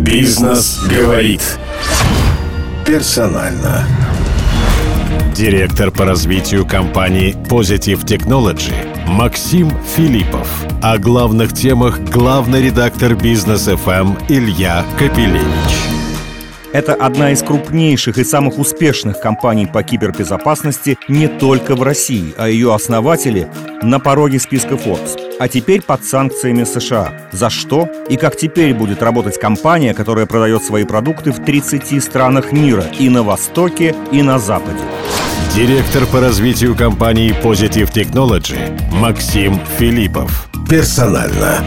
Бизнес говорит. Персонально. Директор по развитию компании Positive Technology Максим Филиппов. О главных темах главный редактор Бизнес ФМ Илья Капелевич. Это одна из крупнейших и самых успешных компаний по кибербезопасности не только в России, а ее основатели на пороге списка Forbes. А теперь под санкциями США. За что и как теперь будет работать компания, которая продает свои продукты в 30 странах мира и на Востоке, и на Западе? Директор по развитию компании Positive Technology Максим Филиппов. Персонально.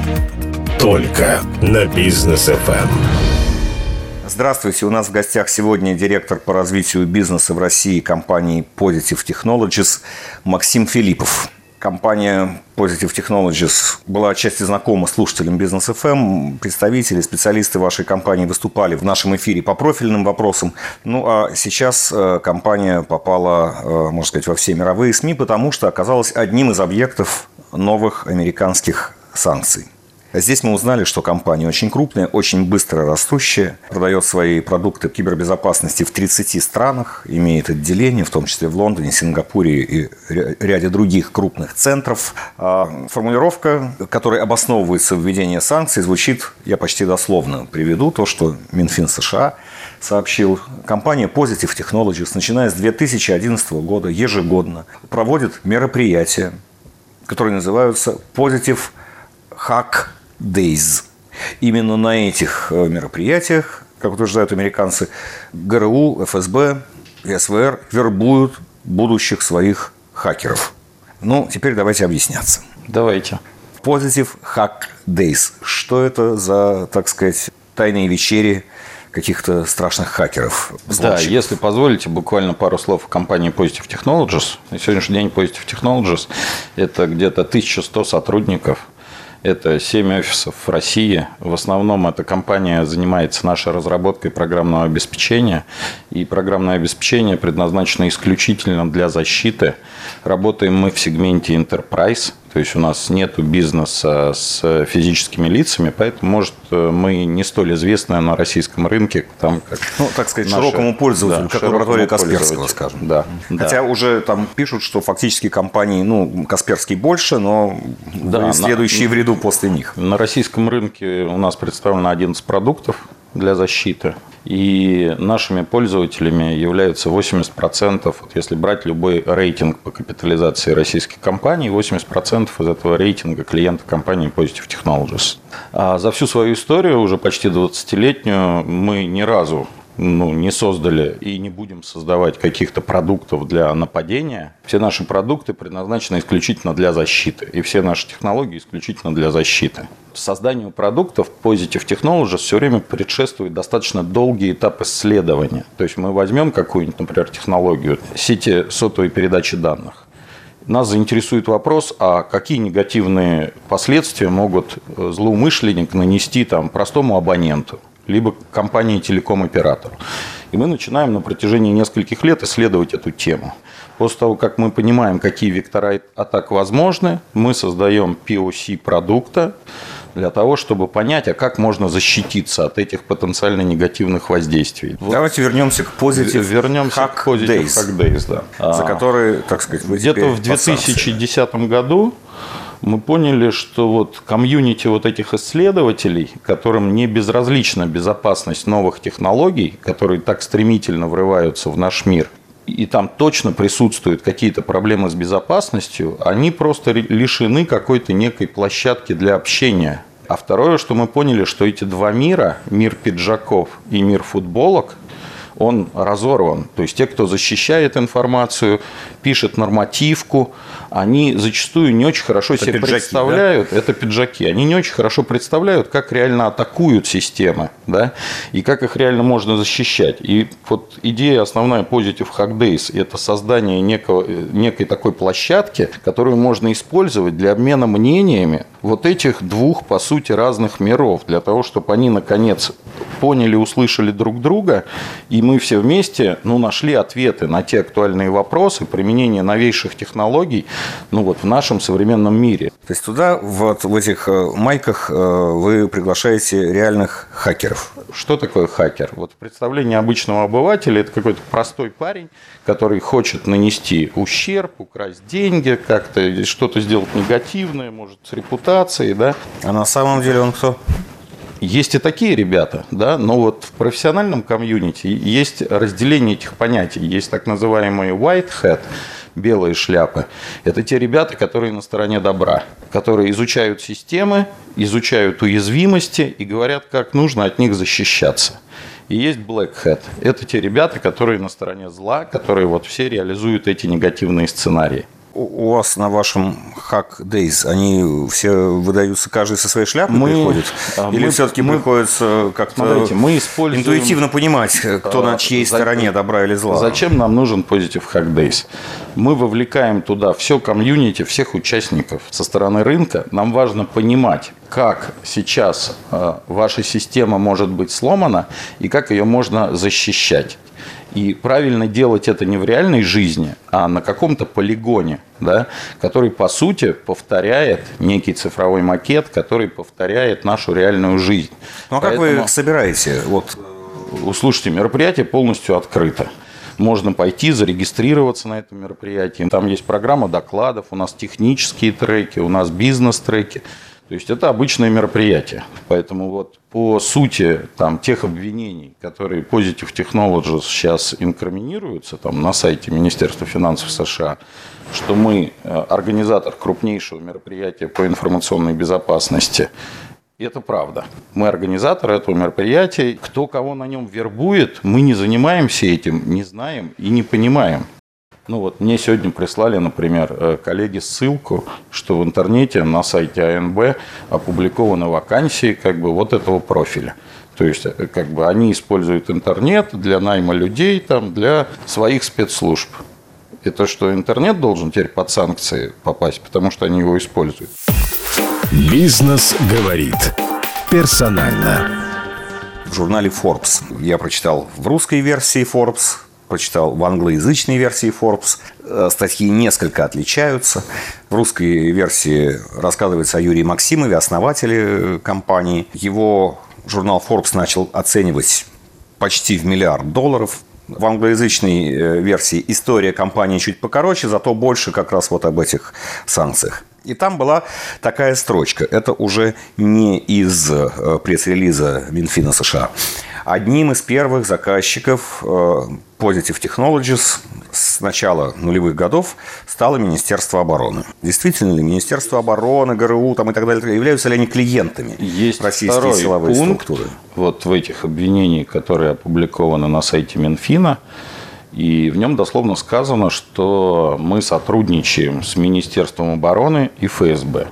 Только на Бизнес FM. Здравствуйте, у нас в гостях сегодня директор по развитию бизнеса в России компании Positive Technologies Максим Филиппов. Компания Positive Technologies была отчасти знакома слушателям Бизнес ФМ. Представители, специалисты вашей компании выступали в нашем эфире по профильным вопросам. Ну, а сейчас компания попала, можно сказать, во все мировые СМИ, потому что оказалась одним из объектов новых американских санкций. Здесь мы узнали, что компания очень крупная, очень быстро растущая, продает свои продукты кибербезопасности в 30 странах, имеет отделения, в том числе в Лондоне, Сингапуре и ряде других крупных центров. Формулировка, которой обосновывается введение санкций, звучит, я почти дословно приведу то, что Минфин США сообщил. Компания Positive Technologies, начиная с 2011 года, ежегодно проводит мероприятия, которые называются Positive Hack Days. Именно на этих мероприятиях, как утверждают американцы, ГРУ, ФСБ, СВР вербуют будущих своих хакеров. Ну, теперь давайте объясняться. Давайте. Positive Hack Days. Что это за, так сказать, тайные вечери каких-то страшных хакеров? Да, если позволите, буквально пару слов о компании Positive Technologies. На сегодняшний день Positive Technologies – это где-то 1100 сотрудников. Это 7 офисов в России. В основном эта компания занимается нашей разработкой программного обеспечения. И программное обеспечение предназначено исключительно для защиты. Работаем мы в сегменте Enterprise. То есть у нас нет бизнеса с физическими лицами, поэтому, может, мы не столь известны на российском рынке. Там, как, ну, так сказать, широкому пользователю, да, как лаборатория Касперского, скажем. Да, хотя да. Уже там пишут, что фактически компании, ну, Касперский больше, но да, следующие в ряду после них. На российском рынке у нас представлено 11 продуктов для защиты. И нашими пользователями являются 80%, если брать любой рейтинг по капитализации российских компаний, 80% из этого рейтинга клиенты компании Positive Technologies. А за всю свою историю, уже почти 20-летнюю, мы ни разу не создали и не будем создавать каких-то продуктов для нападения. Все наши продукты предназначены исключительно для защиты. И все наши технологии исключительно для защиты. Созданию продуктов Positive Technologies все время предшествует достаточно долгий этап исследования. То есть мы возьмем какую-нибудь, например, технологию сети сотовой передачи данных. Нас заинтересует вопрос, а какие негативные последствия могут злоумышленник нанести простому абоненту, либо компании телеком-оператору. И мы начинаем на протяжении нескольких лет исследовать эту тему. После того, как мы понимаем, какие вектора атак возможны, мы создаем POC продукта для того, чтобы понять, а как можно защититься от этих потенциально негативных воздействий. Давайте вернемся к Positive Hack Days, да, за которые, так сказать, вы где-то в 2010 году мы поняли, что комьюнити этих исследователей, которым не безразлична безопасность новых технологий, которые так стремительно врываются в наш мир, и там точно присутствуют какие-то проблемы с безопасностью, они просто лишены какой-то некой площадки для общения. А второе, что мы поняли, что эти два мира, мир пиджаков и мир футболок, он разорван. То есть те, кто защищает информацию, пишет нормативку, они зачастую не очень хорошо себе представляют, да? Это пиджаки, они не очень хорошо представляют, как реально атакуют системы, да, и как их реально можно защищать. И идея основная Positive Hack Days – это создание некой такой площадки, которую можно использовать для обмена мнениями этих двух, по сути, разных миров, для того, чтобы они, наконец, поняли, услышали друг друга, и мы все вместе, нашли ответы на те актуальные вопросы применения новейших технологий, в нашем современном мире. То есть туда, в этих майках, вы приглашаете реальных хакеров? хакеров. Что такое хакер? Вот в представлении обычного обывателя это какой-то простой парень, который хочет нанести ущерб, украсть деньги, как-то что-то сделать негативное, может, с репутацией, да? А на самом деле он кто? Есть и такие ребята, да, но вот в профессиональном комьюнити есть разделение этих понятий. Есть так называемые white hat, белые шляпы. Это те ребята, которые на стороне добра, которые изучают системы, изучают уязвимости и говорят, как нужно от них защищаться. И есть black hat. Это те ребята, которые на стороне зла, которые вот все реализуют эти негативные сценарии. У вас на вашем Hack Days они все выдаются, каждый со своей шляпой приходит? Или все-таки приходится как-то интуитивно понимать, кто на чьей стороне добра или зла? Зачем нам нужен Positive Hack Days? Мы вовлекаем туда все комьюнити, всех участников. Со стороны рынка нам важно понимать, как сейчас ваша система может быть сломана и как ее можно защищать. И правильно делать это не в реальной жизни, а на каком-то полигоне, да, который, по сути, повторяет некий цифровой макет, который повторяет нашу реальную жизнь. Ну, а поэтому, как вы собираете? Вот, слушайте, мероприятие полностью открыто. Можно пойти, зарегистрироваться на этом мероприятии. Там есть программа докладов, у нас технические треки, у нас бизнес-треки. То есть это обычное мероприятие. Поэтому вот по сути там, тех обвинений, которые Positive Technologies сейчас инкриминируются там, на сайте Министерства финансов США, что мы организатор крупнейшего мероприятия по информационной безопасности, это правда. Мы организатор этого мероприятия. Кто кого на нем вербует, мы не занимаемся этим, не знаем и не понимаем. Ну вот мне сегодня прислали, например, коллеги ссылку, что в интернете на сайте АНБ опубликованы вакансии как бы вот этого профиля. То есть как бы они используют интернет для найма людей, там, для своих спецслужб. И то, что интернет должен теперь под санкции попасть, потому что они его используют. Бизнес говорит персонально. В журнале Forbes я прочитал в русской версии Forbes. Прочитал в англоязычной версии Forbes. Статьи несколько отличаются. В русской версии рассказывается о Юрии Максимове, основателе компании. Его журнал Forbes начал оценивать почти в $1 миллиард. В англоязычной версии история компании чуть покороче, зато больше как раз вот об этих санкциях. И там была такая строчка. Это уже не из пресс-релиза Минфина США. Одним из первых заказчиков Positive Technologies с начала нулевых годов стало Министерство обороны. Действительно ли Министерство обороны, ГРУ там, и так далее, являются ли они клиентами российские силовые структуры? Вот в этих обвинениях, которые опубликованы на сайте Минфина, и в нем дословно сказано, что мы сотрудничаем с Министерством обороны и ФСБ.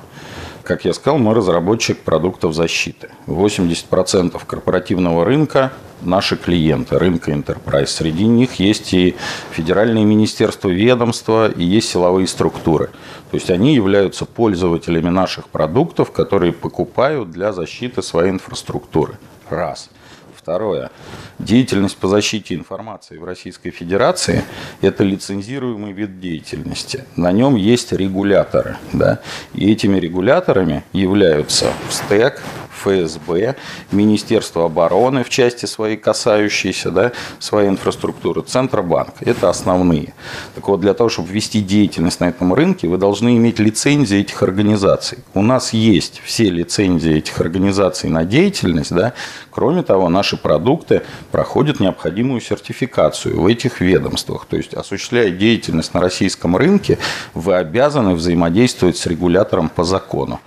Как я сказал, мы разработчик продуктов защиты. 80% корпоративного рынка – наши клиенты, рынка Enterprise. Среди них есть и федеральные министерства, ведомства, и есть силовые структуры. То есть они являются пользователями наших продуктов, которые покупают для защиты своей инфраструктуры. Раз. Второе. Деятельность по защите информации в Российской Федерации – это лицензируемый вид деятельности. На нем есть регуляторы. Да? И этими регуляторами являются ФСТЭК, ФСБ, Министерство обороны в части своей касающейся, да, своей инфраструктуры, Центробанк. Это основные. Так вот, для того, чтобы вести деятельность на этом рынке, вы должны иметь лицензии этих организаций. У нас есть все лицензии этих организаций на деятельность. Да? Кроме того, наши продукты проходят необходимую сертификацию в этих ведомствах. То есть, осуществляя деятельность на российском рынке, вы обязаны взаимодействовать с регулятором по закону.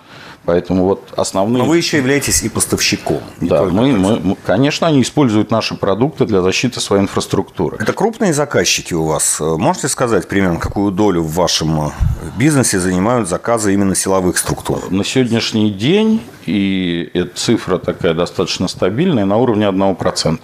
Поэтому вот основные... Но вы еще являетесь и поставщиком. Да, мы, конечно, они используют наши продукты для защиты своей инфраструктуры. Это крупные заказчики у вас. Можете сказать примерно, какую долю в вашем бизнесе занимают заказы именно силовых структур? На сегодняшний день, и эта цифра такая достаточно стабильная, на уровне 1%.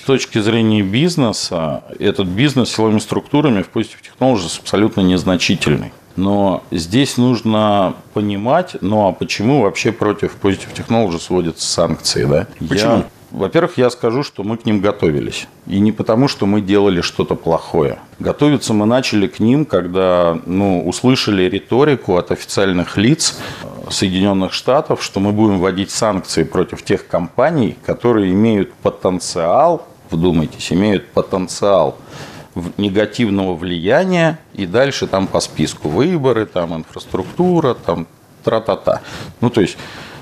С точки зрения бизнеса, этот бизнес силовыми структурами в Positive Technologies абсолютно незначительный. Но здесь нужно понимать, ну а почему вообще против Positive Technologies вводятся санкции? Да? Почему? Во-первых, я скажу, что мы к ним готовились. И не потому, что мы делали что-то плохое. Готовиться мы начали к ним, когда услышали риторику от официальных лиц Соединенных Штатов, что мы будем вводить санкции против тех компаний, которые имеют потенциал, вдумайтесь, имеют потенциал негативного влияния, и дальше там по списку выборы, там инфраструктура, там тра-та-та. Ну, то есть,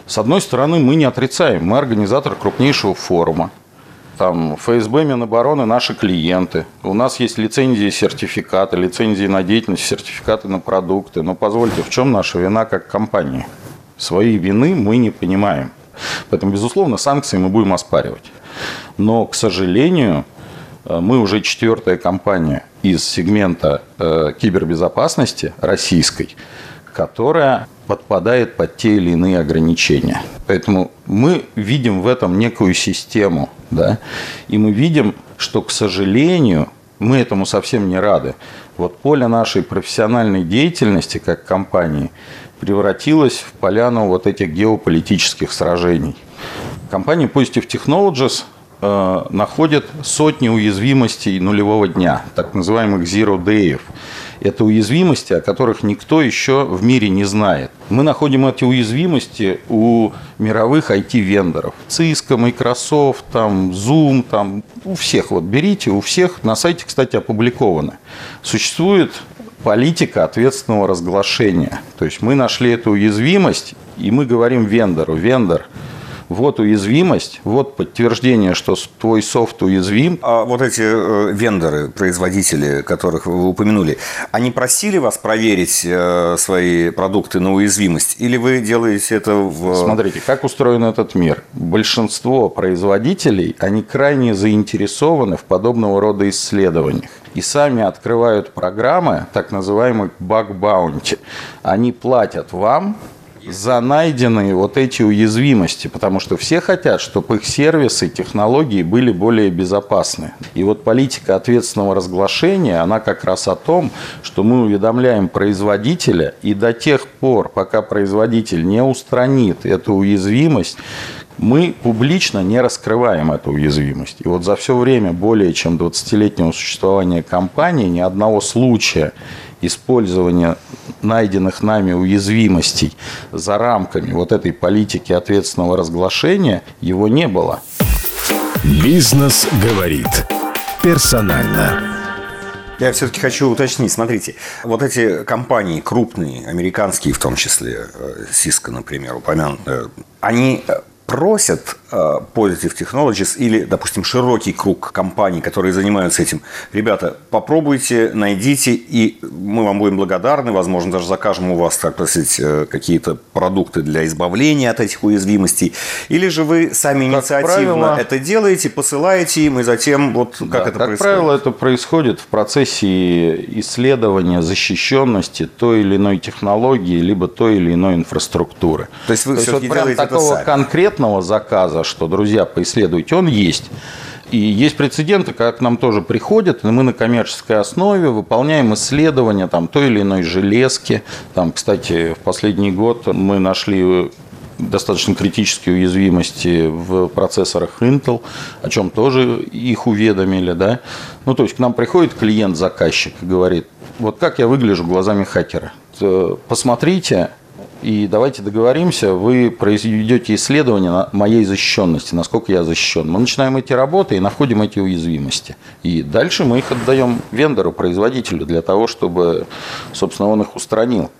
с одной стороны, мы не отрицаем, мы организатор крупнейшего форума. Там ФСБ, Минобороны, наши клиенты. У нас есть лицензии, сертификаты, лицензии на деятельность, сертификаты на продукты. Но позвольте, в чем наша вина как компании? Своей вины мы не понимаем. Поэтому, безусловно, санкции мы будем оспаривать. Но, к сожалению, мы уже четвертая компания из сегмента кибербезопасности российской, которая подпадает под те или иные ограничения. Поэтому мы видим в этом некую систему, да? И мы видим, что, к сожалению, мы этому совсем не рады. Вот поле нашей профессиональной деятельности как компании превратилось в поляну вот этих геополитических сражений. Компания Positive Technologies находит сотни уязвимостей нулевого дня, так называемых Zero Day'ев. Это уязвимости, о которых никто еще в мире не знает. Мы находим эти уязвимости у мировых IT-вендоров. Cisco, Microsoft, там, Zoom, там, у всех. Вот берите, у всех. На сайте, кстати, опубликовано. Существует политика ответственного разглашения. То есть мы нашли эту уязвимость, и мы говорим вендору: вендор, вот уязвимость, вот подтверждение, что твой софт уязвим. А вот эти вендоры, производители, которых вы упомянули, они просили вас проверить свои продукты на уязвимость? Или вы делаете это в... Смотрите, как устроен этот мир. Большинство производителей, они крайне заинтересованы в подобного рода исследованиях. И сами открывают программы, так называемые bug bounty. Они платят вам за найденные вот эти уязвимости, потому что все хотят, чтобы их сервисы, технологии были более безопасны. И вот политика ответственного разглашения, она как раз о том, что мы уведомляем производителя, и до тех пор, пока производитель не устранит эту уязвимость, мы публично не раскрываем эту уязвимость. И вот за все время более чем 20-летнего существования компании ни одного случая использования найденных нами уязвимостей за рамками вот этой политики ответственного разглашения его не было. Бизнес говорит персонально. Я все-таки хочу уточнить. Смотрите, вот эти компании крупные, американские в том числе, Cisco, например, упомянутые, они просят Positive Technologies или, допустим, широкий круг компаний, которые занимаются этим: ребята, попробуйте, найдите, и мы вам будем благодарны, возможно, даже закажем у вас, так сказать, какие-то продукты для избавления от этих уязвимостей. Или же вы сами инициативно это делаете, посылаете им, и затем вот как это происходит? Как правило, это происходит в процессе исследования защищенности той или иной технологии, либо той или иной инфраструктуры. То есть вы все-таки вот делаете это сами? Конкретного заказа, что, друзья, поисследуйте, он есть. И есть прецеденты, когда к нам тоже приходят, и мы на коммерческой основе выполняем исследования там той или иной железки. Там, кстати, в последний год мы нашли достаточно критические уязвимости в процессорах Intel, о чем тоже их уведомили, да? Ну, то есть к нам приходит клиент-заказчик и говорит: вот как я выгляжу глазами хакера? Посмотрите, и давайте договоримся, вы произведете исследование моей защищенности, насколько я защищен. Мы начинаем эти работы и находим эти уязвимости. И дальше мы их отдаем вендору, производителю, для того, чтобы, собственно, он их устранил.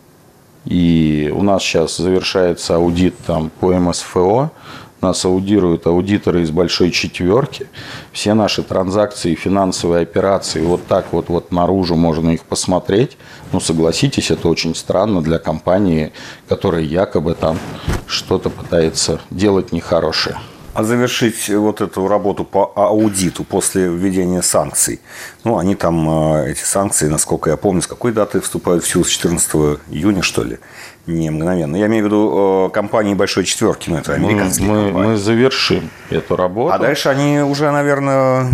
И у нас сейчас завершается аудит там по МСФО. Нас аудируют аудиторы из большой четверки. Все наши транзакции, финансовые операции вот так вот наружу можно их посмотреть. Ну, согласитесь, это очень странно для компании, которая якобы там что-то пытается делать нехорошее. А завершить вот эту работу по аудиту после введения санкций? Ну, они там, эти санкции, насколько я помню, с какой даты вступают в силу? С 14 июня, что ли? Не мгновенно. Я имею в виду компании большой четверки, но это американские компании. Мы завершим эту работу. А дальше они уже, наверное,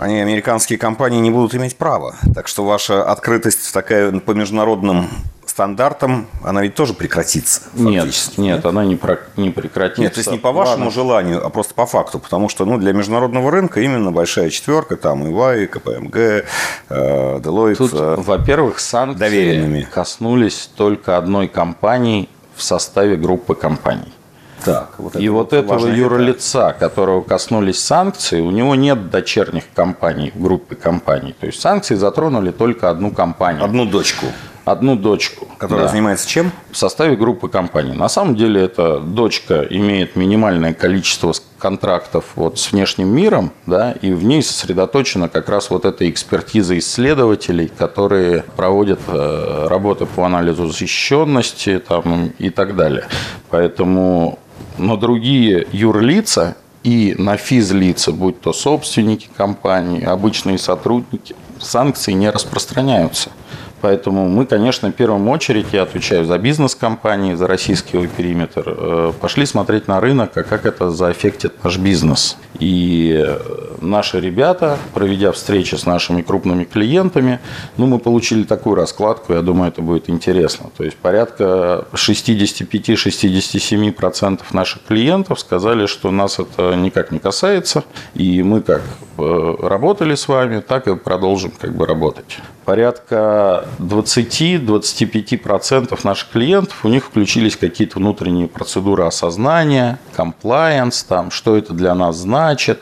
они, американские компании, не будут иметь права. Так что ваша открытость такая по международным стандартам, она ведь тоже прекратится. Нет, она не прекратится. Нет, то есть не по вашему желанию, а просто по факту. Потому что, ну, для международного рынка именно большая четверка, там EY, KPMG, Deloitte. Тут, во-первых, санкции коснулись только одной компании в составе группы компаний. Так, вот и вот этого юрлица, которого коснулись санкции, у него нет дочерних компаний в группе компаний. То есть санкции затронули только одну компанию. Одну дочку. Одну дочку. Которая занимается чем? В составе группы компаний. На самом деле эта дочка имеет минимальное количество контрактов вот с внешним миром, да, и в ней сосредоточена как раз вот эта экспертиза исследователей, которые проводят работы по анализу защищенности там, и так далее. Поэтому... Но другие юрлица и на физлица, будь то собственники компании, обычные сотрудники, санкции не распространяются. Поэтому мы, конечно, в первую очередь, я отвечаю за бизнес-компании, за российский периметр, пошли смотреть на рынок, а как это заэффектит наш бизнес. И наши ребята, проведя встречи с нашими крупными клиентами, ну, мы получили такую раскладку, я думаю, это будет интересно. То есть порядка 65-67% наших клиентов сказали, что нас это никак не касается, и мы как работали с вами, так и продолжим как бы работать. Порядка 20-25% наших клиентов, у них включились какие-то внутренние процедуры осознания, комплаенс, там, что это для нас значит.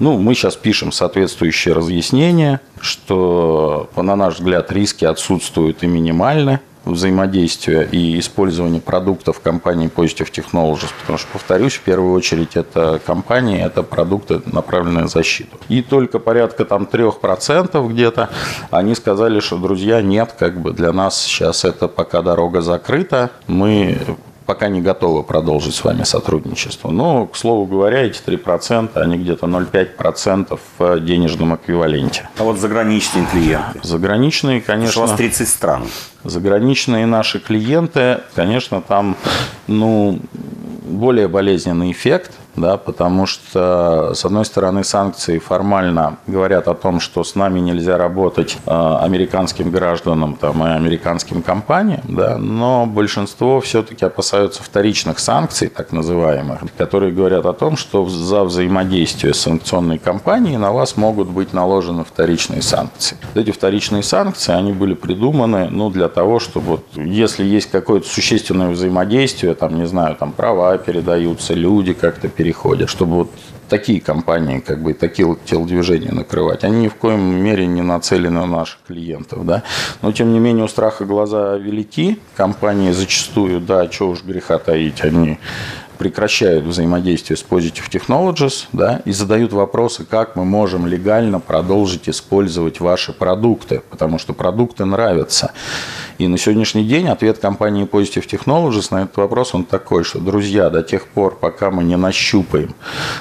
Ну, мы сейчас пишем соответствующее разъяснение, что, на наш взгляд, риски отсутствуют и минимальны. Взаимодействия и использование продуктов компании Positive Technologies, потому что, повторюсь, в первую очередь это компании, это продукты, направленные на защиту. И только порядка там 3% где-то они сказали, что, друзья, нет, как бы для нас сейчас это пока дорога закрыта, мы пока не готовы продолжить с вами сотрудничество. Но, к слову говоря, эти 3%, они где-то 0,5% в денежном эквиваленте. А вот заграничные клиенты? Заграничные, конечно. У вас 30 стран. Заграничные наши клиенты, конечно, там, ну, более болезненный эффект. Да, потому что, с одной стороны, санкции формально говорят о том, что с нами нельзя работать американским гражданам там, и американским компаниям, да, но большинство все-таки опасаются вторичных санкций, так называемых, которые говорят о том, что за взаимодействие с санкционной компанией на вас могут быть наложены вторичные санкции. Эти вторичные санкции, они были придуманы, ну, для того, чтобы, вот, если есть какое-то существенное взаимодействие, там, не знаю, там, права передаются, люди как-то переходят, чтобы вот такие компании, как бы, такие телодвижения накрывать, они ни в коем мере не нацелены на наших клиентов, да. Но, тем не менее, у страха глаза велики, компании зачастую, да, чего уж греха таить, они прекращают взаимодействие с Positive Technologies, да, и задают вопросы, как мы можем легально продолжить использовать ваши продукты, потому что продукты нравятся. И на сегодняшний день ответ компании Positive Technologies на этот вопрос, он такой, что, друзья, до тех пор, пока мы не нащупаем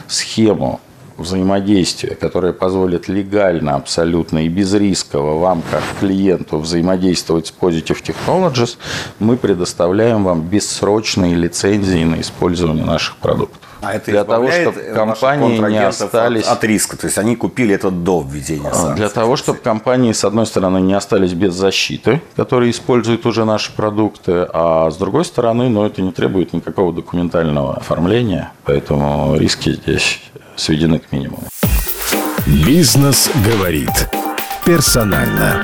схему взаимодействия, которое позволит легально, абсолютно и безрисково вам, как клиенту, взаимодействовать с Positive Technologies, мы предоставляем вам бессрочные лицензии на использование наших продуктов. А это для того, чтобы компании не остались от риска, то есть они купили это до введения санкций. Для того, чтобы компании, с одной стороны, не остались без защиты, которые используют уже наши продукты, а с другой стороны, но это не требует никакого документального оформления, поэтому риски здесь сведены к минимуму. Бизнес говорит персонально.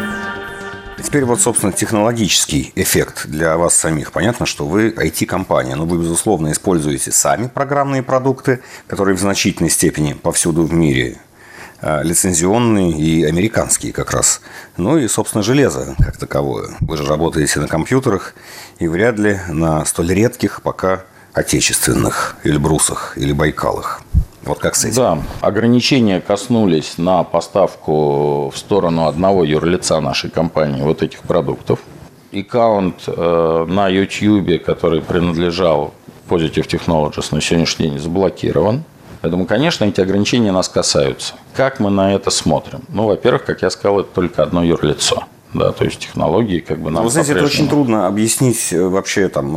Теперь вот, собственно, технологический эффект для вас самих. Понятно, что вы IT-компания, но вы, безусловно, используете сами программные продукты, которые в значительной степени повсюду в мире лицензионные и американские как раз. Ну и, собственно, железо как таковое. Вы же работаете на компьютерах и вряд ли на столь редких пока отечественных Эльбрусах или Байкалах. Вот как с этим. Да, ограничения коснулись на поставку в сторону одного юрлица нашей компании вот этих продуктов. Аккаунт на YouTube, который принадлежал Positive Technologies, на сегодняшний день заблокирован. Поэтому, конечно, эти ограничения нас касаются. Как мы на это смотрим? Ну, во-первых, как я сказал, это только одно юрлицо. Да, то есть технологии как бы нам. Вы знаете, это очень трудно объяснить вообще там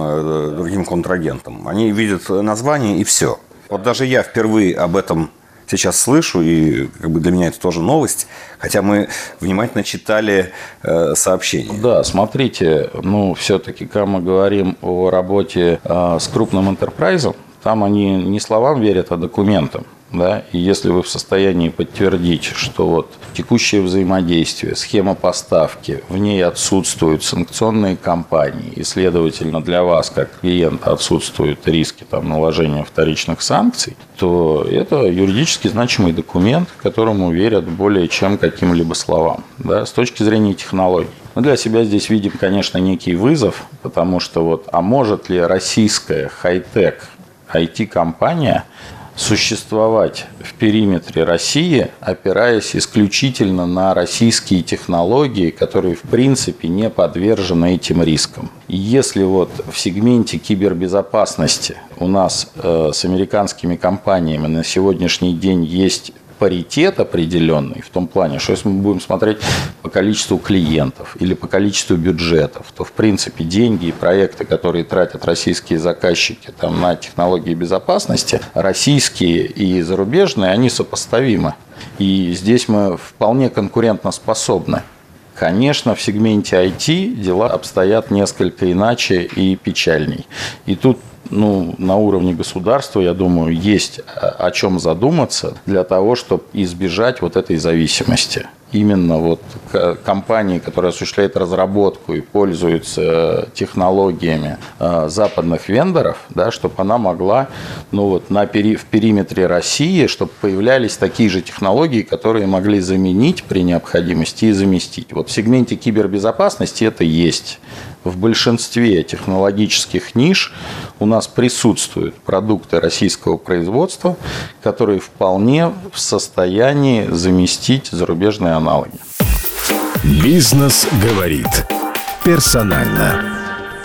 другим контрагентам. Они видят название и все. Вот даже я впервые об этом сейчас слышу, и как бы для меня это тоже новость, хотя мы внимательно читали сообщения. Да, смотрите, ну, все-таки, когда мы говорим о работе с крупным энтерпрайзом, там они не словам верят, а документам. Да? И если вы в состоянии подтвердить, что вот текущее взаимодействие, схема поставки, в ней отсутствуют санкционные компании, и, следовательно, для вас, как клиента, отсутствуют риски там, наложения вторичных санкций, то это юридически значимый документ, которому верят более чем каким-либо словам, да, с точки зрения технологий. Мы для себя здесь видим, конечно, некий вызов, потому что вот, а может ли российская хай-тек IT-компания существовать в периметре России, опираясь исключительно на российские технологии, которые в принципе не подвержены этим рискам. И если вот в сегменте кибербезопасности у нас с американскими компаниями на сегодняшний день есть паритет определенный, в том плане, что если мы будем смотреть по количеству клиентов или по количеству бюджетов, то, в принципе, деньги и проекты, которые тратят российские заказчики там, на технологии безопасности, российские и зарубежные, они сопоставимы. И здесь мы вполне конкурентоспособны. Конечно, в сегменте IT дела обстоят несколько иначе и печальней. И тут на уровне государства, я думаю, есть о чем задуматься для того, чтобы избежать вот этой зависимости. Именно вот компании, которые осуществляют разработку и пользуются технологиями западных вендоров, да, чтобы она могла в периметре России, чтобы появлялись такие же технологии, которые могли заменить при необходимости и заместить. Вот в сегменте кибербезопасности это есть. В большинстве технологических ниш у нас присутствуют продукты российского производства, которые вполне в состоянии заместить зарубежные аналоги. Бизнес говорит персонально.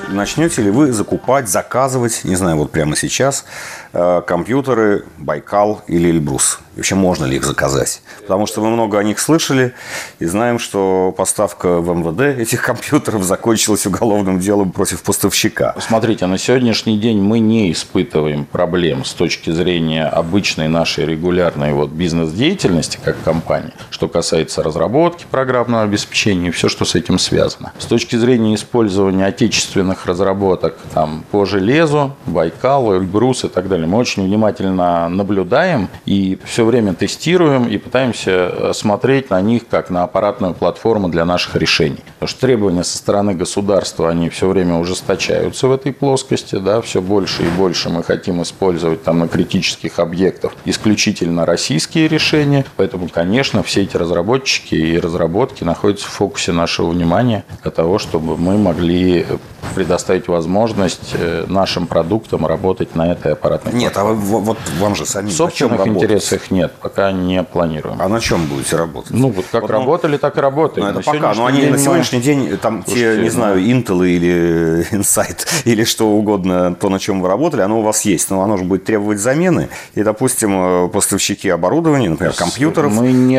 Начнете ли вы закупать, заказывать, не знаю, вот прямо сейчас, компьютеры «Байкал» или «Эльбрус»? И вообще, можно ли их заказать? Потому что мы много о них слышали и знаем, что поставка в МВД этих компьютеров закончилась уголовным делом против поставщика. Смотрите, на сегодняшний день мы не испытываем проблем с точки зрения обычной нашей регулярной бизнес-деятельности как компании, что касается разработки программного обеспечения и все, что с этим связано. С точки зрения использования отечественных разработок по железу, Байкалу, Эльбрус и так далее. Мы очень внимательно наблюдаем и все время тестируем и пытаемся смотреть на них как на аппаратную платформу для наших решений. Потому что требования со стороны государства, они все время ужесточаются в этой плоскости. Да, все больше и больше мы хотим использовать на критических объектах исключительно российские решения. Поэтому, конечно, все эти разработчики и разработки находятся в фокусе нашего внимания для того, чтобы мы могли предоставить возможность нашим продуктам работать на этой аппаратной платформе. Нет, а вот вам же самим. В собственных интересах нет, пока не планируем. А на чем будете работать? Так и работаем. Это пока, но они на сегодняшний день, Intel или Insight, или что угодно, то, на чем вы работали, оно у вас есть, но оно же будет требовать замены. И, допустим, поставщики оборудования, например, компьютеров,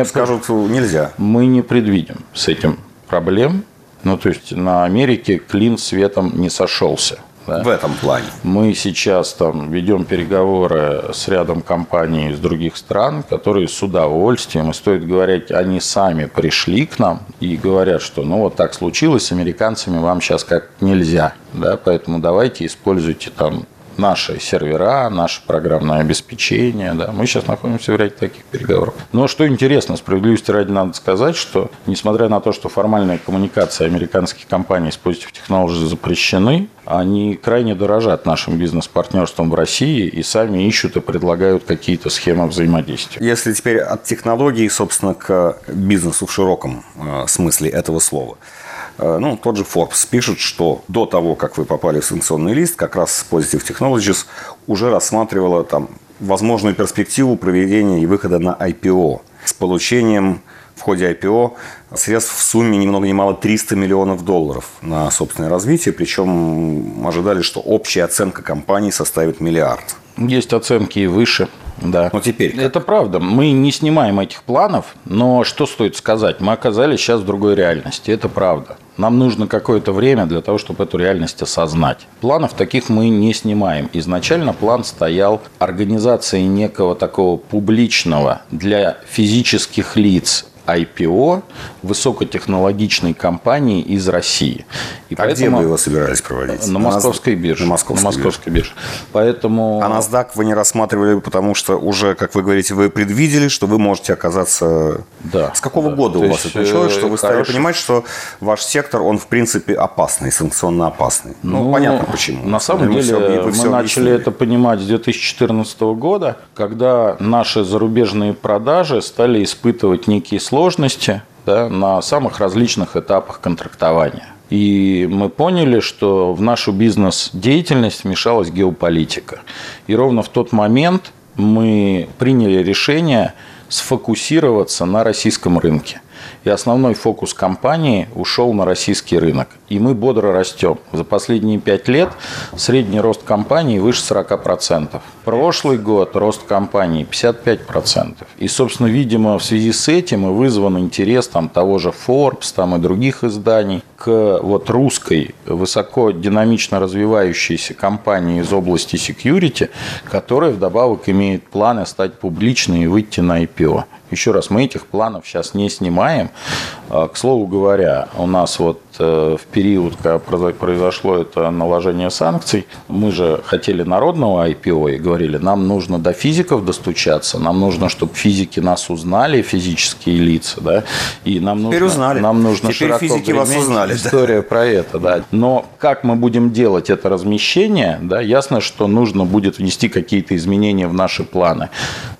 скажут, нельзя. Мы не предвидим с этим проблем. На Америке клин светом не сошелся. Да? В этом плане. Мы сейчас ведем переговоры с рядом компаний из других стран, которые с удовольствием, и стоит говорить, они сами пришли к нам и говорят, что так случилось, с американцами вам сейчас как нельзя. Да? Поэтому давайте используйте наши сервера, наше программное обеспечение. Да. Мы сейчас находимся в ряде таких переговоров. Но что интересно, справедливости ради надо сказать, что несмотря на то, что формальная коммуникация американских компаний с Positive Technologies запрещены, они крайне дорожат нашим бизнес-партнерством в России и сами ищут и предлагают какие-то схемы взаимодействия. Если теперь от технологий, собственно, к бизнесу в широком смысле этого слова. Тот же Forbes пишет, что до того, как вы попали в санкционный лист, как раз Positive Technologies уже рассматривала возможную перспективу проведения и выхода на IPO с получением в ходе IPO средств в сумме ни много ни мало $300 миллионов на собственное развитие. Причем ожидали, что общая оценка компании составит $1 миллиард. Есть оценки и выше. Да. Но теперь как? Это правда. Мы не снимаем этих планов, но что стоит сказать? Мы оказались сейчас в другой реальности. Это правда. Нам нужно какое-то время для того, чтобы эту реальность осознать. Планов таких мы не снимаем. Изначально план стоял организации некого такого публичного для физических лиц IPO высокотехнологичной компании из России. И И а где вы его собирались проводить? На Московской бирже. На Московской бирже. Поэтому... А NASDAQ вы не рассматривали, потому что уже, как вы говорите, вы предвидели, что вы можете оказаться... Да. С какого года у вас это началось, что вы стали понимать, что ваш сектор, он в принципе опасный, санкционно опасный? Ну, понятно почему. На самом деле мы начали это понимать с 2014 года, когда наши зарубежные продажи стали испытывать некие сложности, да, на самых различных этапах контрактования. И мы поняли, что в нашу бизнес-деятельность вмешалась геополитика. И ровно в тот момент мы приняли решение сфокусироваться на российском рынке. И основной фокус компании ушел на российский рынок. И мы бодро растем. За последние 5 лет средний рост компании выше 40%. Прошлый год рост компании 55%. И, собственно, видимо, в связи с этим и вызван интерес там, того же Forbes там, и других изданий к вот, русской, высоко динамично развивающейся компании из области security, которая вдобавок имеет планы стать публичной и выйти на IPO. Еще раз, мы этих планов сейчас не снимаем. К слову говоря, у нас вот в период, когда произошло это наложение санкций, мы же хотели народного IPO и говорили, нам нужно до физиков достучаться, нам нужно, чтобы физики нас узнали, физические лица, да, и нам нужно широко физики вас узнали, история про это, да. Но как мы будем делать это размещение, да, ясно, что нужно будет внести какие-то изменения в наши планы.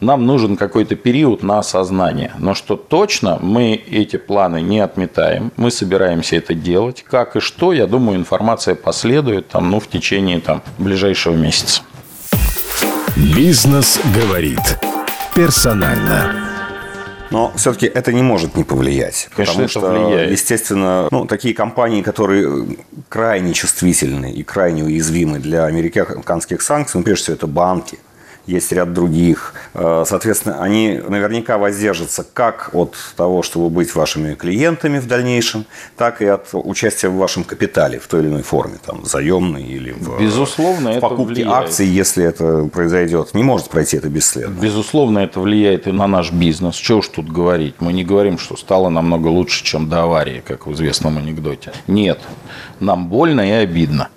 Нам нужен какой-то период на осознание, но что точно мы эти планы не отметаем, мы собираемся это делать. Как и что, я думаю, информация последует там, ну, в течение там, ближайшего месяца. Бизнес говорит персонально. Но все-таки это не может не повлиять. Конечно, потому что, влияет. Естественно, ну, такие компании, которые крайне чувствительны и крайне уязвимы для американских санкций, ну, прежде всего, это банки. Есть ряд других. Соответственно, они наверняка воздержатся как от того, чтобы быть вашими клиентами в дальнейшем, так и от участия в вашем капитале в той или иной форме, там, заемной или в, безусловно, в покупке акций, если это произойдет. Не может пройти это бесследно. Безусловно, это влияет и на наш бизнес. Чего уж тут говорить? Мы не говорим, что стало намного лучше, чем до аварии, как в известном анекдоте. Нет. Нам больно и обидно.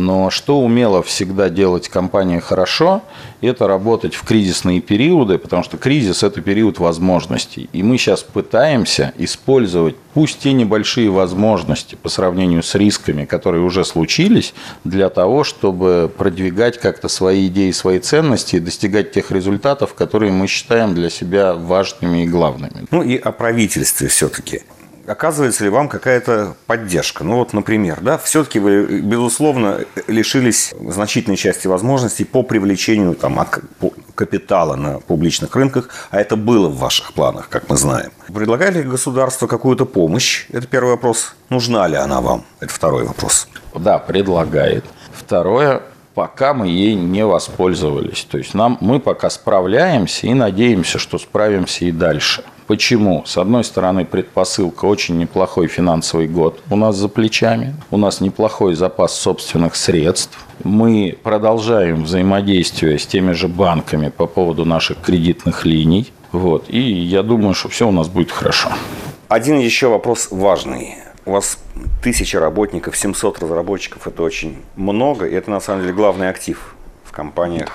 Но что умела всегда делать компания хорошо, это работать в кризисные периоды, потому что кризис – это период возможностей. И мы сейчас пытаемся использовать, пусть и небольшие возможности по сравнению с рисками, которые уже случились, для того, чтобы продвигать как-то свои идеи, свои ценности и достигать тех результатов, которые мы считаем для себя важными и главными. Ну и о правительстве все-таки. Оказывается ли вам какая-то поддержка? Ну вот, например, да, все-таки вы, безусловно, лишились значительной части возможностей по привлечению там, капитала на публичных рынках, а это было в ваших планах, как мы знаем. Предлагает ли государство какую-то помощь? Это первый вопрос. Нужна ли она вам? Это второй вопрос. Да, предлагает. Второе. Пока мы ей не воспользовались. То есть мы пока справляемся и надеемся, что справимся и дальше. Почему? С одной стороны, предпосылка очень неплохой финансовый год у нас за плечами. У нас неплохой запас собственных средств. Мы продолжаем взаимодействие с теми же банками по поводу наших кредитных линий. Вот. И я думаю, что все у нас будет хорошо. Один еще вопрос важный. У вас 1000 работников, 700 разработчиков – это очень много, и это, на самом деле, главный актив в компаниях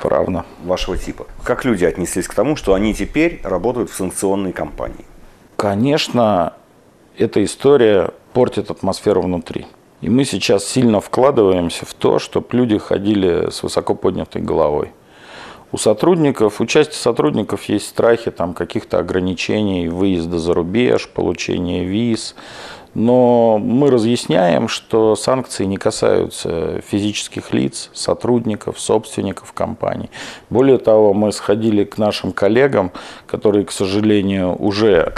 вашего типа. Как люди отнеслись к тому, что они теперь работают в санкционной компании? Конечно, эта история портит атмосферу внутри. И мы сейчас сильно вкладываемся в то, чтобы люди ходили с высоко поднятой головой. У части сотрудников есть страхи там, каких-то ограничений, выезда за рубеж, получения виз. Но мы разъясняем, что санкции не касаются физических лиц, сотрудников, собственников компаний. Более того, мы сходили к нашим коллегам, которые, к сожалению, уже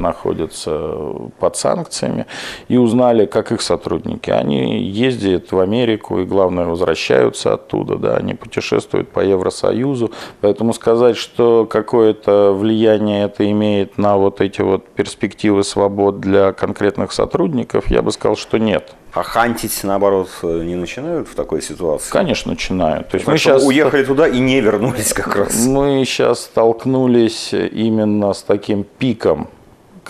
находятся под санкциями, и узнали, как их сотрудники. Они ездят в Америку и, главное, возвращаются оттуда. Да, они путешествуют по Евросоюзу. Поэтому сказать, что какое-то влияние это имеет на вот эти вот перспективы свобод для конкретных сотрудников, я бы сказал, что нет. А хантить, наоборот, не начинают в такой ситуации? Конечно, начинают. То есть мы сейчас уехали туда и не вернулись как раз. Мы сейчас столкнулись именно с таким пиком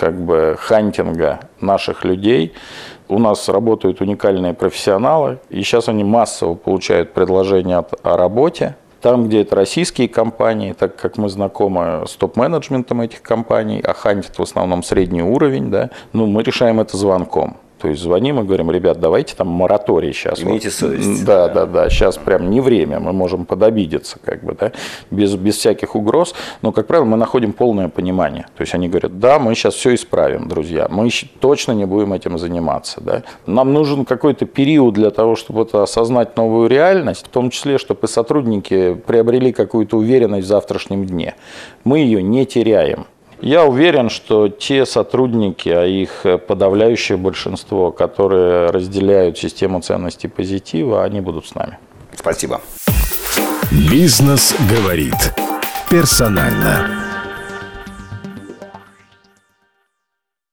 как бы хантинга наших людей. У нас работают уникальные профессионалы, и сейчас они массово получают предложения о работе. Там, где это российские компании, так как мы знакомы с топ-менеджментом этих компаний, а хантит в основном средний уровень, да, ну, мы решаем это звонком. То есть звоним и говорим: ребят, давайте там мораторий сейчас. Имейте совесть. Да, сейчас прям не время, мы можем подобидеться, как бы, да, без всяких угроз. Но, как правило, мы находим полное понимание. То есть они говорят: да, мы сейчас все исправим, друзья, мы точно не будем этим заниматься. Да. Нам нужен какой-то период для того, чтобы это осознать новую реальность, в том числе, чтобы сотрудники приобрели какую-то уверенность в завтрашнем дне. Мы ее не теряем. Я уверен, что те сотрудники, а их подавляющее большинство, которые разделяют систему ценностей позитива, они будут с нами. Спасибо. Бизнес говорит персонально.